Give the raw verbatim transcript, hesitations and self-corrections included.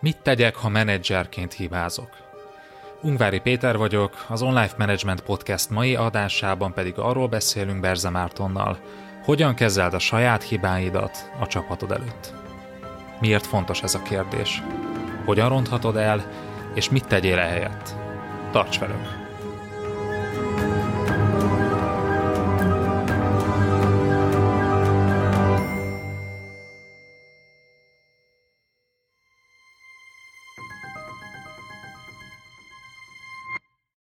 Mit tegyek, ha menedzserként hibázok? Ungvári Péter vagyok, az On Life Management Podcast mai adásában pedig arról beszélünk Berze Mártonnal, hogyan kezeld a saját hibáidat a csapatod előtt. Miért fontos ez a kérdés? Hogyan ronthatod el, és mit tegyél ehelyett? Tarts velünk!